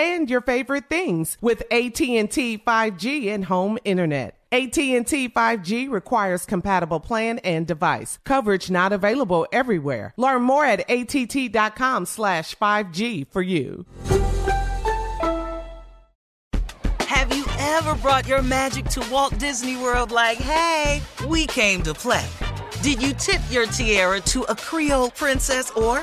and your favorite things with AT&T 5G and home internet. AT&T 5G requires compatible plan and device. Coverage not available everywhere. Learn more at att.com/5G for you. Have you ever brought your magic to Walt Disney World like, hey, we came to play? Did you tip your tiara to a Creole princess or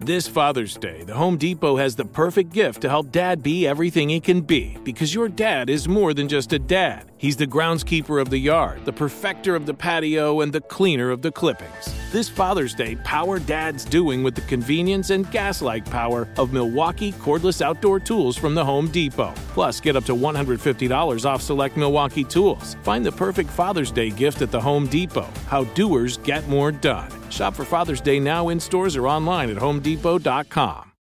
This Father's Day, the Home Depot has the perfect gift to help Dad be everything he can be. Because your dad is more than just a dad. He's the groundskeeper of the yard, the perfecter of the patio, and the cleaner of the clippings. This Father's Day, power Dad's doing with the convenience and gas-like power of Milwaukee cordless outdoor tools from the Home Depot. Plus, get up to $150 off select Milwaukee tools. Find the perfect Father's Day gift at the Home Depot. How doers get more done. Shop for Father's Day now in stores or online at homedepot.com.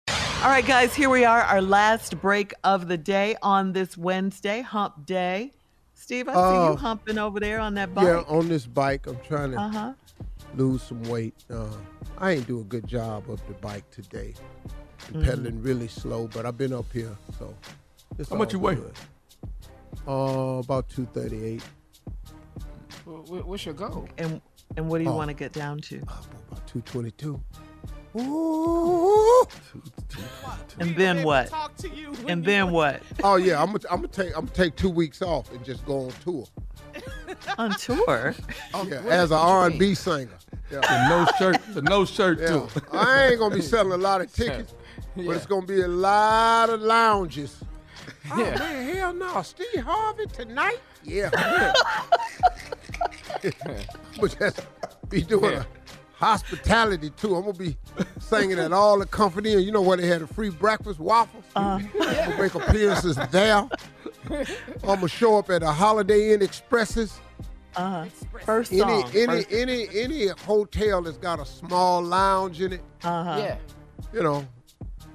All right, guys, here we are, our last break of the day on this Wednesday, hump day. Steve, I see you humping over there on that bike. Yeah, on this bike, I'm trying to lose some weight. I ain't do a good job of the bike today. I'm pedaling really slow, but I've been up here, so. How much you weigh? About 238. What's your goal? And what do you want to get down to? About 222. Ooh. And then what? And then what? Oh yeah, I'm gonna take 2 weeks off and just go on tour. On tour? Oh, yeah, as an R&B singer. Yeah. The no shirt tour. I ain't gonna be selling a lot of tickets, but it's gonna be a lot of lounges. Oh man, hell no! Steve Harvey tonight? Yeah. But that's be doing a hospitality too. I'm gonna be singing at all the company, and you know where they had a free breakfast, waffles. I'm gonna make appearances there. I'm gonna show up at a Holiday Inn Expresses. Any hotel that's got a small lounge in it. You know.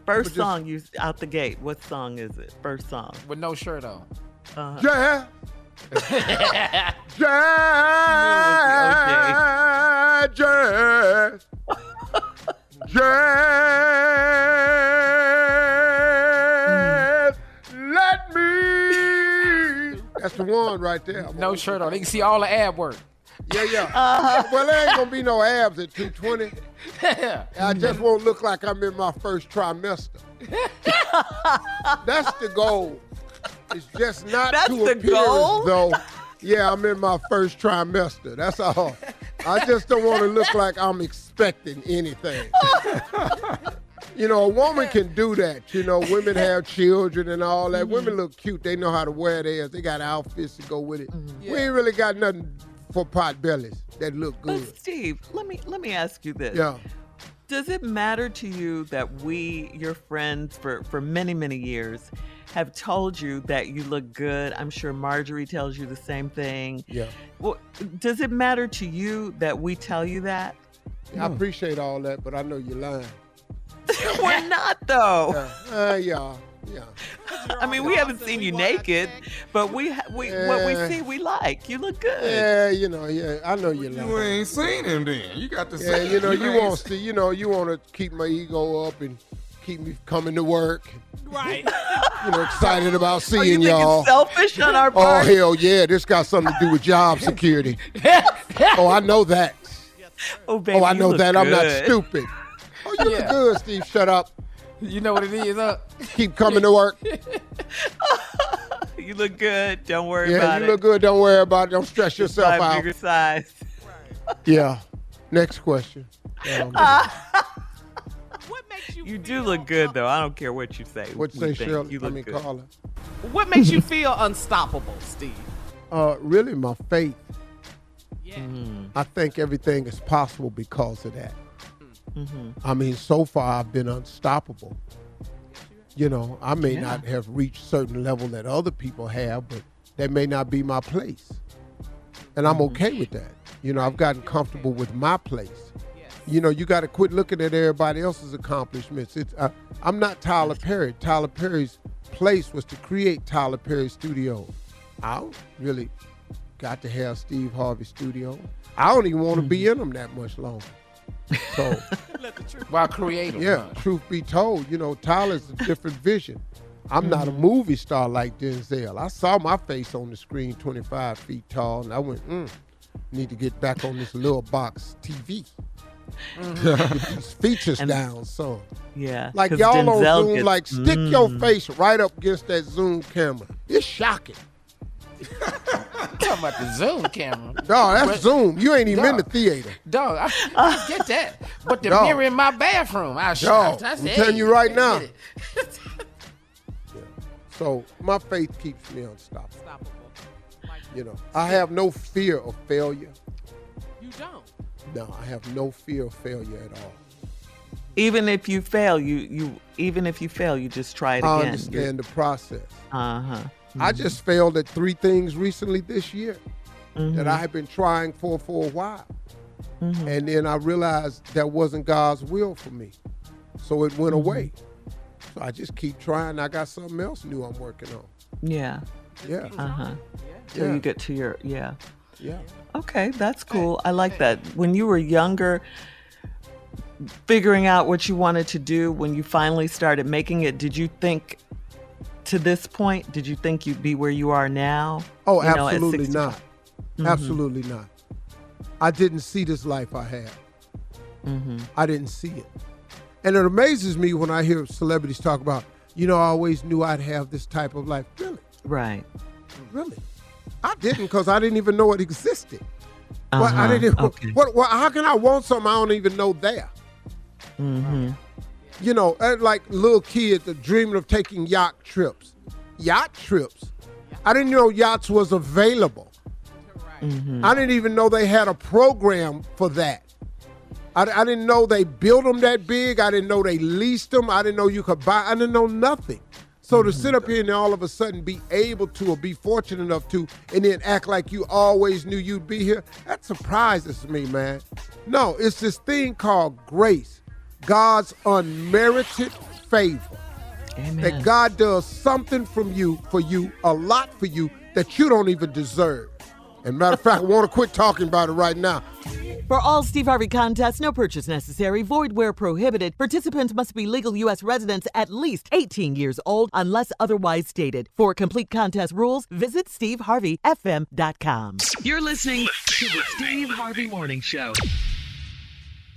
First song you out the gate. What song is it? First song with no shirt on. Yeah. Jazz, let me. That's the one right there. No shirt on. They can see all the ab work. Yeah. Well, there ain't gonna be no abs at 220. I just won't look like I'm in my first trimester. That's the goal. It's just not to appear as though, I'm in my first trimester. That's all. I just don't want to look like I'm expecting anything. A woman can do that. Women have children and all that. Mm-hmm. Women look cute. They know how to wear theirs. They got outfits to go with it. Mm-hmm. We ain't really got nothing for pot bellies that look good. Steve, let me ask you this. Yeah. Does it matter to you that we, your friends for many, many years, have told you that you look good? I'm sure Marjorie tells you the same thing. Yeah. Well, does it matter to you that we tell you that? Yeah, I appreciate all that, but I know you're lying. We're not, though. Yeah. I mean, we haven't seen you naked, but what we see, we like. You look good. Yeah, I know you're lying. You ain't seen him then. You got to say it. You want to keep my ego up and keep me coming to work. Right. Excited about seeing y'all. Selfish on our part. Oh, hell yeah. This got something to do with job security. Oh, I know that. Yes, oh, baby, I know that. Good. I'm not stupid. Oh, you look good, Steve. Shut up. You know what it is, huh? Keep coming to work. You look good. Don't worry about it. Yeah, you look good. Don't worry about it. Don't stress yourself out. Bigger size. Yeah. Next question. What makes you? You do look good, though. I don't care what you say. What you say, Shirley? You look good. Carla. What makes you feel unstoppable, Steve? Really, my faith. Yeah. Mm. I think everything is possible because of that. Mm-hmm. I mean, so far I've been unstoppable. I may not have reached certain level that other people have, but that may not be my place. And I'm okay with that. I've gotten comfortable with my place. Yes. You got to quit looking at everybody else's accomplishments. I'm not Tyler Perry. Tyler Perry's place was to create Tyler Perry Studio. I don't really got to have Steve Harvey Studio. I don't even want to be in them that much longer. So, while creative, truth be told, Tyler's a different vision. I'm not a movie star like Denzel. I saw my face on the screen 25 feet tall, and I went, need to get back on this little box TV. Get these features down. So, like y'all Denzel on Zoom, stick your face right up against that Zoom camera. It's shocking. Talking about the Zoom camera. Dog, that's Zoom. You ain't even in the theater. Dog, I get that. But the mirror in my bathroom, I'm telling you right now. So my faith keeps me unstoppable. I have no fear of failure. You don't? No, I have no fear of failure at all. Even if you fail, you just try it again. I understand the process. Uh-huh. I just failed at 3 things recently this year that I had been trying for a while. Mm-hmm. And then I realized that wasn't God's will for me. So it went away. So I just keep trying. I got something else new I'm working on. Yeah. Yeah. Uh-huh. So you get to your, Yeah. Okay, that's cool. I like that. When you were younger, figuring out what you wanted to do, when you finally started making it, did you think... To this point, did you think you'd be where you are now? Oh, absolutely not. Mm-hmm. Absolutely not. I didn't see this life I had. Mm-hmm. I didn't see it. And it amazes me when I hear celebrities talk about, I always knew I'd have this type of life. Really? Right. Really? I didn't, because I didn't even know it existed. Uh-huh. Well, I didn't. Okay. Well, how can I want something I don't even know there? Mm-hmm. Like little kids that dreaming of taking yacht trips. Yacht trips? I didn't know yachts was available. Mm-hmm. I didn't even know they had a program for that. I didn't know they built them that big. I didn't know they leased them. I didn't know you could buy. I didn't know nothing. So to sit up here and all of a sudden be able to or be fortunate enough to and then act like you always knew you'd be here, that surprises me, man. No, it's this thing called grace. God's unmerited favor. Amen. That God does something from you, for you, a lot for you, that you don't even deserve. And matter of fact, I want to quit talking about it right now. For all Steve Harvey contests, no purchase necessary, void where prohibited. Participants must be legal U.S. residents at least 18 years old unless otherwise stated. For complete contest rules, visit SteveHarveyFM.com. You're listening to the Steve Harvey Morning Show.